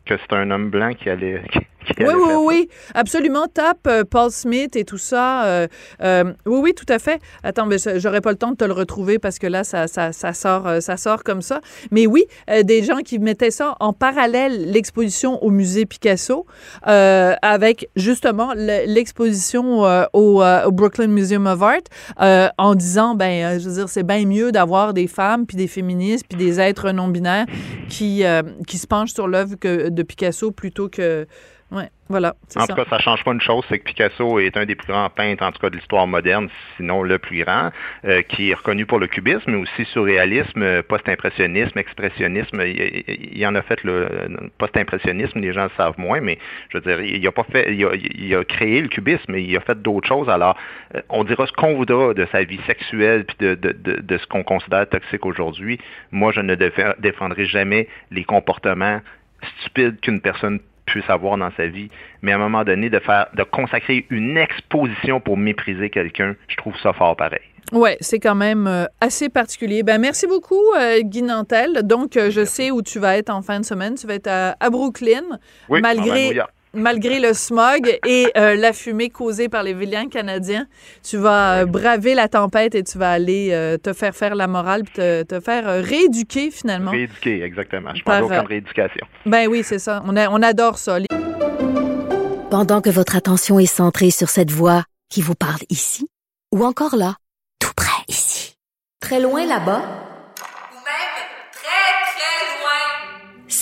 que c'est un homme blanc qui allait... Qui, qui oui, allait oui, oui, ça. Absolument. Tape euh, Paul Smith et tout ça. Euh, euh, oui, oui, tout à fait. Attends, mais j'aurais pas le temps de te le retrouver parce que là, ça, ça, ça, sort, ça sort comme ça. Mais oui, euh, des gens qui mettaient ça en parallèle, l'exposition au musée Picasso, euh, avec justement l'exposition euh, au, euh, au Brooklyn Museum of Art, euh, en disant, ben, euh, je veux dire, c'est bien mieux d'avoir des femmes, puis des féministes, puis des êtres non-binaires qui, euh, qui se penchent sur l'œuvre que de Picasso plutôt que... Ouais, voilà, c'est en ça. Tout cas, ça ne change pas une chose, c'est que Picasso est un des plus grands peintres, en tout cas de l'histoire moderne, sinon le plus grand, euh, qui est reconnu pour le cubisme, mais aussi surréalisme, post-impressionnisme, expressionnisme. Il, il en a fait le post-impressionnisme, les gens le savent moins, mais je veux dire, il a pas fait, il a, il a créé le cubisme, mais il a fait d'autres choses. Alors, on dira ce qu'on voudra de sa vie sexuelle puis de, de, de, de ce qu'on considère toxique aujourd'hui. Moi, je ne défendrai jamais les comportements stupides qu'une personne puisse avoir dans sa vie, mais à un moment donné, de faire, de consacrer une exposition pour mépriser quelqu'un, je trouve ça fort pareil. Oui, c'est quand même euh, assez particulier. Ben, merci beaucoup, euh, Guy Nantel. Donc, euh, je merci. sais où tu vas être en fin de semaine. Tu vas être à, à Brooklyn, oui, malgré, malgré le smog et euh, la fumée causée par les vilains canadiens. Tu vas euh, braver la tempête et tu vas aller euh, te faire faire la morale puis te, te faire euh, rééduquer, finalement. Rééduquer, exactement. Je parle aucune rééducation. Ben oui, c'est ça. On, a, on adore ça. Les... Pendant que votre attention est centrée sur cette voix qui vous parle ici ou encore là, tout près ici, très loin là-bas, ou même très, très loin.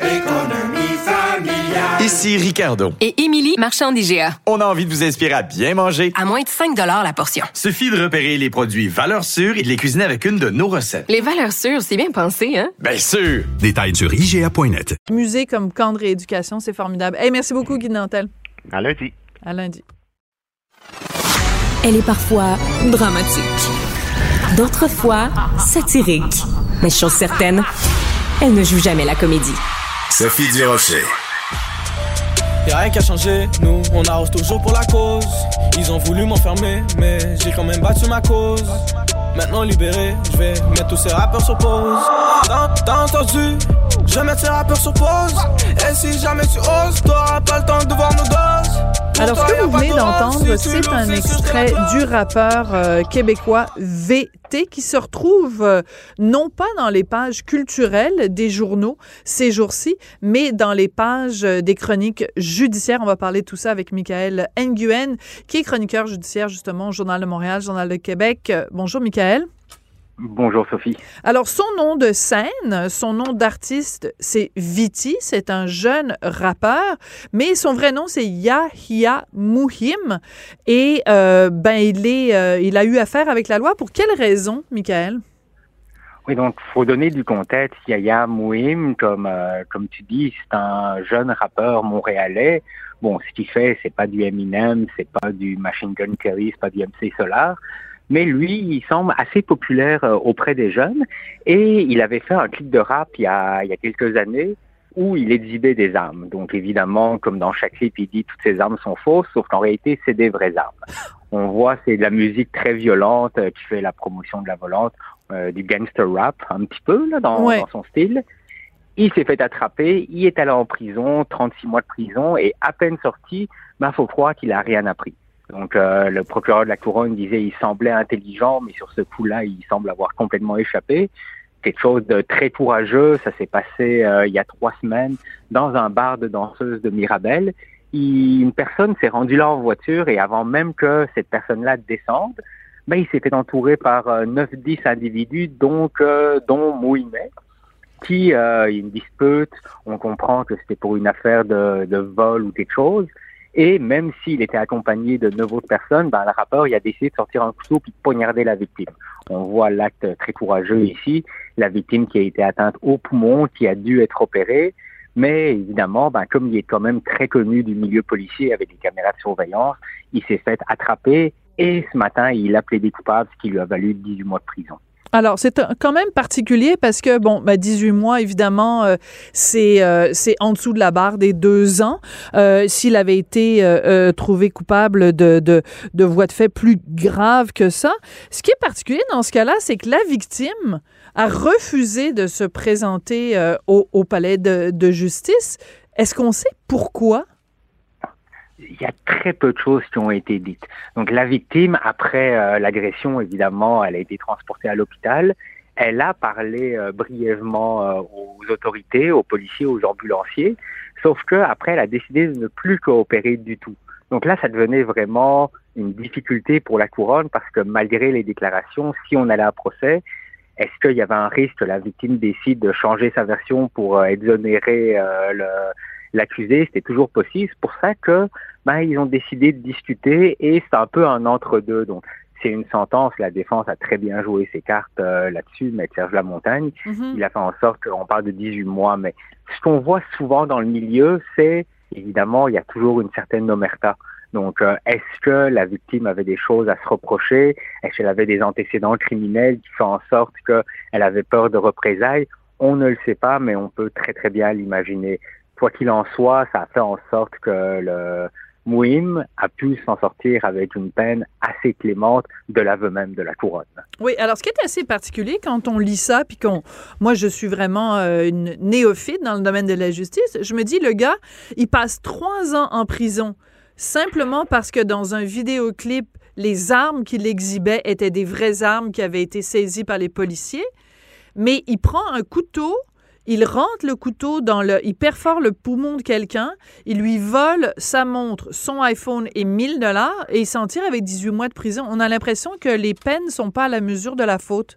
Économie familiale. Ici Ricardo. Et Émilie, marchand d'I G A. On a envie de vous inspirer à bien manger. À moins de cinq dollars la portion. Suffit de repérer les produits Valeurs sûres et de les cuisiner avec une de nos recettes. Les Valeurs sûres, c'est bien pensé, hein? Bien sûr! Détails sur I G A point net. Musée comme camp de rééducation, c'est formidable. Hey, merci beaucoup, Guy Nantel. À lundi. À lundi. Elle est parfois dramatique. D'autres fois, satirique. Mais chose certaine, elle ne joue jamais la comédie. Sophie Durocher. Y'a rien qu'à changer, nous, on arrose toujours pour la cause. Ils ont voulu m'enfermer, mais j'ai quand même battu ma cause. Maintenant libéré, je vais mettre tous ces rappeurs sur pause. T'as, t'as entendu? Je vais mettre ces rappeurs sur pause. Et si jamais tu oses, t'auras pas le temps de voir nos doses. Alors, ce que vous venez d'entendre, c'est un extrait du rappeur euh, québécois V T qui se retrouve euh, non pas dans les pages culturelles des journaux ces jours-ci, mais dans les pages euh, des chroniques judiciaires. On va parler de tout ça avec Michael Nguyen, qui est chroniqueur judiciaire, justement, au Journal de Montréal, Journal de Québec. Euh, bonjour, Michael. Bonjour Sophie. Alors son nom de scène, son nom d'artiste, c'est Viti, c'est un jeune rappeur, mais son vrai nom c'est Yahia Mouhim et euh, ben il est, euh, il a eu affaire avec la loi pour quelle raison, Michael? Oui, donc faut donner du contexte. Yahia Mouhim, comme euh, comme tu dis, c'est un jeune rappeur montréalais. Bon, ce qu'il fait, c'est pas du Eminem, c'est pas du Machine Gun Kelly, c'est pas du M C Solar. Mais lui, il semble assez populaire auprès des jeunes et il avait fait un clip de rap il y a, il y a quelques années où il exhibait des armes. Donc évidemment, comme dans chaque clip, il dit « toutes ces armes sont fausses », sauf qu'en réalité, c'est des vraies armes. On voit, c'est de la musique très violente qui fait la promotion de la violence, euh, du gangster rap un petit peu là dans, ouais. dans son style. Il s'est fait attraper, il est allé en prison, trente-six mois de prison et à peine sorti, ben faut croire qu'il a rien appris. Donc, euh, le procureur de la Couronne disait il semblait intelligent, mais sur ce coup-là, il semble avoir complètement échappé. Quelque chose de très courageux, ça s'est passé euh, il y a trois semaines dans un bar de danseuses de Mirabel. Il, une personne s'est rendue là en voiture et avant même que cette personne-là descende, ben, il s'était entouré par euh, neuf dix individus, donc, euh, dont Mouhimet, qui, euh, une dispute, on comprend que c'était pour une affaire de, de vol ou quelque chose. Et même s'il était accompagné de neuf autres personnes, ben, le rappeur, il a décidé de sortir un couteau puis de poignarder la victime. On voit l'acte très courageux ici, la victime qui a été atteinte au poumon, qui a dû être opérée. Mais évidemment, ben, comme il est quand même très connu du milieu policier avec des caméras de surveillance, il s'est fait attraper et ce matin, il a plaidé coupable, ce qui lui a valu dix-huit mois de prison. Alors, c'est quand même particulier parce que, bon, ben dix-huit mois, évidemment, euh, c'est euh, c'est en dessous de la barre des deux ans. Euh, s'il avait été euh, trouvé coupable de, de, de voies de fait plus graves que ça, ce qui est particulier dans ce cas-là, c'est que la victime a refusé de se présenter euh, au, au palais de, de justice. Est-ce qu'on sait pourquoi? Il y a très peu de choses qui ont été dites. Donc la victime, après euh, l'agression, évidemment, elle a été transportée à l'hôpital. Elle a parlé euh, brièvement euh, aux autorités, aux policiers, aux ambulanciers, sauf qu'après, elle a décidé de ne plus coopérer du tout. Donc là, ça devenait vraiment une difficulté pour la couronne parce que malgré les déclarations, si on allait à procès, est-ce qu'il y avait un risque que la victime décide de changer sa version pour euh, exonérer euh, le... l'accusé, c'était toujours possible. C'est pour ça que, ben, ils ont décidé de discuter et c'est un peu un entre-deux. Donc, c'est une sentence. La défense a très bien joué ses cartes euh, là-dessus, mais Serge Lamontagne, mm-hmm. il a fait en sorte qu'on parle de dix-huit mois. Mais ce qu'on voit souvent dans le milieu, c'est, évidemment, il y a toujours une certaine omerta. Donc, euh, est-ce que la victime avait des choses à se reprocher? Est-ce qu'elle avait des antécédents criminels qui font en sorte qu'elle avait peur de représailles? On ne le sait pas, mais on peut très, très bien l'imaginer. Quoi qu'il en soit, ça a fait en sorte que le Mouhim a pu s'en sortir avec une peine assez clémente de l'aveu même de la couronne. Oui, alors ce qui est assez particulier quand on lit ça, puis qu'on, moi je suis vraiment euh, une néophyte dans le domaine de la justice, je me dis le gars, il passe trois ans en prison simplement parce que dans un vidéoclip, les armes qu'il exhibait étaient des vraies armes qui avaient été saisies par les policiers, mais il prend un couteau. Il rentre le couteau dans le... Il perfore le poumon de quelqu'un, il lui vole sa montre, son iPhone et mille dollars et il s'en tire avec dix-huit mois de prison. On a l'impression que les peines ne sont pas à la mesure de la faute.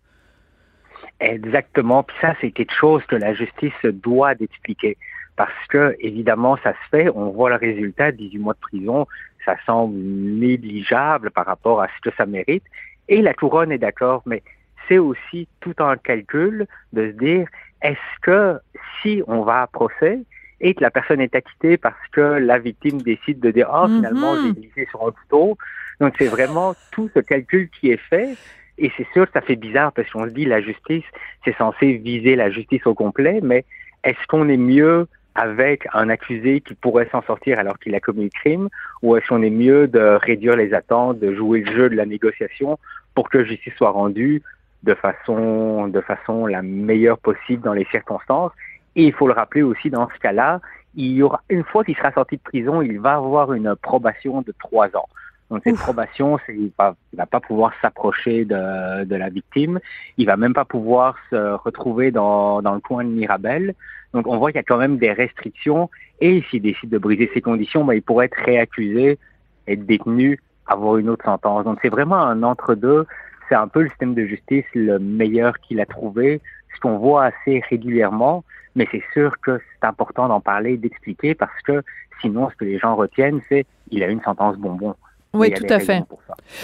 Exactement. Puis ça, c'est quelque chose que la justice doit d'expliquer. Parce que, évidemment, ça se fait. On voit le résultat, dix-huit mois de prison. Ça semble négligeable par rapport à ce que ça mérite. Et la couronne est d'accord, mais c'est aussi tout un calcul de se dire... Est-ce que si on va à procès et que la personne est acquittée parce que la victime décide de dire « Ah, oh, finalement, mm-hmm. j'ai glissé sur un couteau ». Donc, c'est vraiment tout ce calcul qui est fait. Et c'est sûr que ça fait bizarre parce qu'on se dit la justice, c'est censé viser la justice au complet, mais est-ce qu'on est mieux avec un accusé qui pourrait s'en sortir alors qu'il a commis le crime ou est-ce qu'on est mieux de réduire les attentes, de jouer le jeu de la négociation pour que justice soit rendue de façon de façon la meilleure possible dans les circonstances. Et il faut le rappeler aussi, dans ce cas-là, il y aura, une fois qu'il sera sorti de prison, il va avoir une probation de trois ans. Donc cette Ouf. probation, c'est, il va, il va pas pouvoir s'approcher de, de la victime, il va même pas pouvoir se retrouver dans, dans le coin de Mirabel. Donc on voit qu'il y a quand même des restrictions, et s'il décide de briser ces conditions, ben, il pourrait être réaccusé, être détenu, avoir une autre sentence. Donc c'est vraiment un entre-deux, c'est un peu le système de justice le meilleur qu'il a trouvé, ce qu'on voit assez régulièrement, mais c'est sûr que c'est important d'en parler, d'expliquer, parce que sinon ce que les gens retiennent, c'est il a une sentence bonbon. Oui, tout à fait.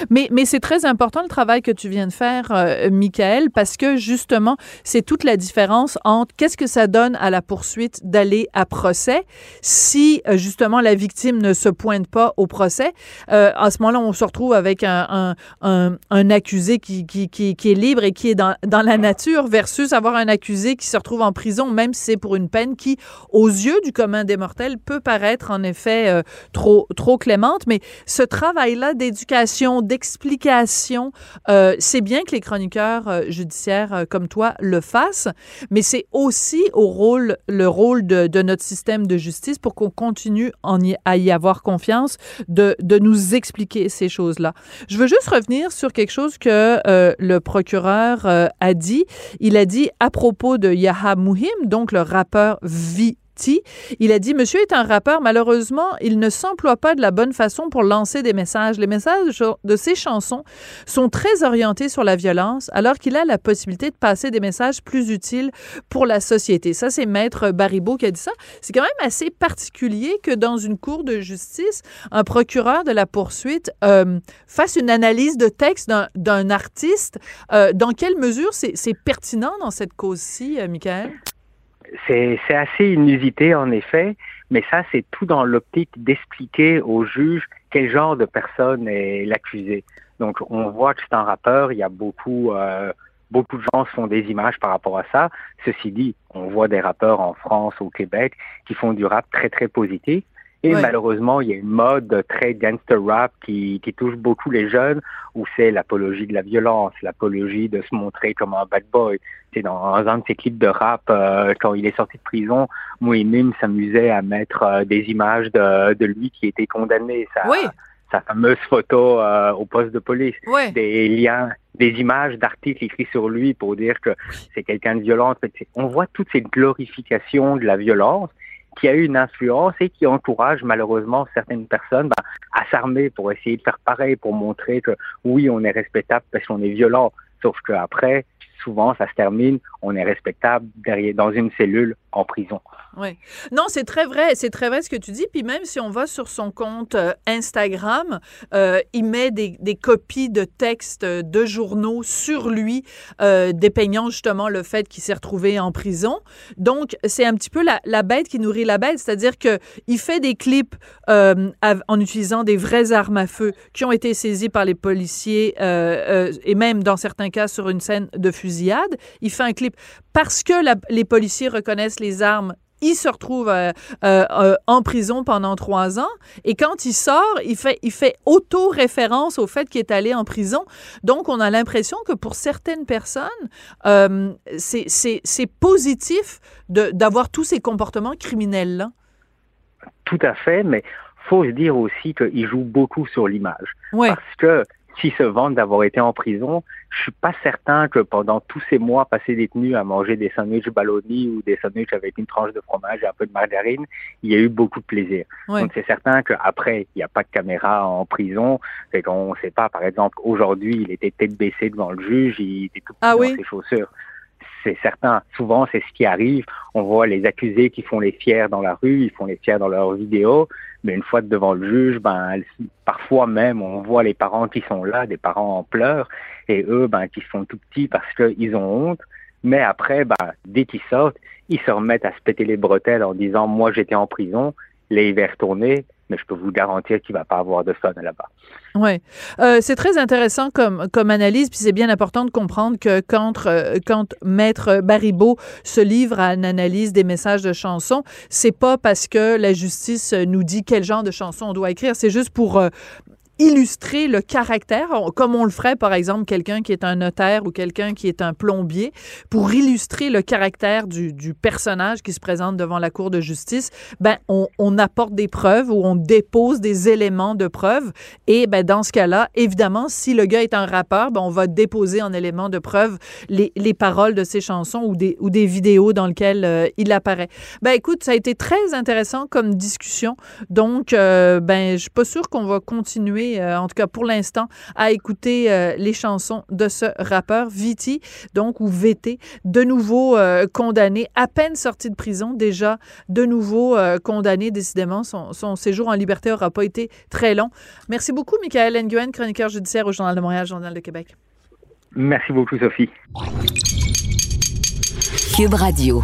Mais, mais c'est très important le travail que tu viens de faire, euh, Michaël, parce que justement, c'est toute la différence entre qu'est-ce que ça donne à la poursuite d'aller à procès si, euh, justement, la victime ne se pointe pas au procès. Euh, à ce moment-là, on se retrouve avec un, un, un, un accusé qui, qui, qui, qui est libre et qui est dans, dans la nature versus avoir un accusé qui se retrouve en prison, même si c'est pour une peine qui, aux yeux du commun des mortels, peut paraître en effet euh, trop, trop clémente. Mais ce travail là d'éducation, d'explication, euh, c'est bien que les chroniqueurs euh, judiciaires euh, comme toi le fassent, mais c'est aussi au rôle, le rôle de, de notre système de justice pour qu'on continue en y, à y avoir confiance, de, de nous expliquer ces choses-là. Je veux juste revenir sur quelque chose que euh, le procureur euh, a dit. Il a dit à propos de Yahia Mouhim, donc le rappeur Viti. Il a dit « Monsieur est un rappeur. Malheureusement, il ne s'emploie pas de la bonne façon pour lancer des messages. Les messages de ses chansons sont très orientés sur la violence, alors qu'il a la possibilité de passer des messages plus utiles pour la société. » Ça, c'est Maître Baribeau qui a dit ça. C'est quand même assez particulier que dans une cour de justice, un procureur de la poursuite euh, fasse une analyse de texte d'un, d'un artiste. Euh, dans quelle mesure c'est, c'est pertinent dans cette cause-ci, euh, Michaël? C'est, c'est assez inusité, en effet, mais ça, c'est tout dans l'optique d'expliquer au juge quel genre de personne est l'accusé. Donc, on voit que c'est un rappeur, il y a beaucoup, euh, beaucoup de gens font des images par rapport à ça. Ceci dit, on voit des rappeurs en France, au Québec, qui font du rap très, très positif. Et oui. Malheureusement, il y a une mode très gangster rap qui, qui touche beaucoup les jeunes, où c'est l'apologie de la violence, l'apologie de se montrer comme un bad boy. C'est dans un de ses clips de rap, euh, quand il est sorti de prison, Mouhim s'amusait à mettre euh, des images de, de lui qui était condamné. Sa, oui. sa fameuse photo euh, au poste de police. Oui. Des liens, des images d'articles écrits sur lui pour dire que c'est quelqu'un de violent. On voit toute cette glorification de la violence qui a eu une influence et qui encourage malheureusement certaines personnes ben, à s'armer pour essayer de faire pareil, pour montrer que oui, on est respectable parce qu'on est violent, sauf qu'après, souvent, ça se termine, on est respectable derrière, dans une cellule en prison. Oui. Non, c'est très vrai, c'est très vrai ce que tu dis, puis même si on va sur son compte Instagram, euh, il met des, des copies de textes de journaux sur lui, euh, dépeignant justement le fait qu'il s'est retrouvé en prison. Donc, c'est un petit peu la, la bête qui nourrit la bête, c'est-à-dire qu'il fait des clips euh, en utilisant des vraies armes à feu qui ont été saisies par les policiers euh, euh, et même dans certains cas sur une scène de fusillade. Il fait un clip parce que la, les policiers reconnaissent les armes. Il se retrouve euh, euh, euh, en prison pendant trois ans et quand il sort, il fait, il fait auto-référence au fait qu'il est allé en prison. Donc, on a l'impression que pour certaines personnes, euh, c'est, c'est, c'est positif de, d'avoir tous ces comportements criminels-là. Tout à fait, mais il faut se dire aussi qu'il joue beaucoup sur l'image. Ouais. Parce que s'ils se vantent d'avoir été en prison, je suis pas certain que pendant tous ces mois passés détenus à manger des sandwichs baloney ou des sandwichs avec une tranche de fromage et un peu de margarine, il y a eu beaucoup de plaisir. Ouais. Donc c'est certain qu'après, il n'y a pas de caméra en prison. Fait qu'on ne sait pas, par exemple, aujourd'hui, il était tête baissée devant le juge, il était tout ah oui? dans ses chaussures. C'est certain. Souvent, c'est ce qui arrive. On voit les accusés qui font les fiers dans la rue, ils font les fiers dans leurs vidéos, mais une fois devant le juge, ben parfois même, on voit les parents qui sont là, des parents en pleurs, et eux, ben qui sont tout petits parce qu'ils ont honte. Mais après, ben dès qu'ils sortent, ils se remettent à se péter les bretelles en disant « Moi, j'étais en prison, les hivers retourner ». Mais je peux vous garantir qu'il ne va pas avoir de fun là-bas. Oui. Euh, c'est très intéressant comme, comme analyse, puis c'est bien important de comprendre que quand, euh, quand Maître Baribeau se livre à une analyse des messages de chansons, c'est pas parce que la justice nous dit quel genre de chansons on doit écrire, c'est juste pour euh, illustrer le caractère, comme on le ferait par exemple quelqu'un qui est un notaire ou quelqu'un qui est un plombier, pour illustrer le caractère du, du personnage qui se présente devant la Cour de justice, ben, on, on apporte des preuves ou on dépose des éléments de preuve. Et ben, dans ce cas-là, évidemment, si le gars est un rappeur, ben, on va déposer en élément de preuve les, les paroles de ses chansons ou des, ou des vidéos dans lesquelles euh, il apparaît. Ben, écoute, ça a été très intéressant comme discussion. Donc, euh, ben, je ne suis pas sûre qu'on va continuer, euh, en tout cas pour l'instant, à écouter euh, les chansons de ce rappeur, Viti, donc, ou V T, de nouveau euh, condamné, à peine sorti de prison, déjà de nouveau euh, condamné, décidément. Son, son séjour en liberté n'aura pas été très long. Merci beaucoup, Michael Nguyen, chroniqueur judiciaire au Journal de Montréal, Journal de Québec. Merci beaucoup, Sophie. Cube Radio.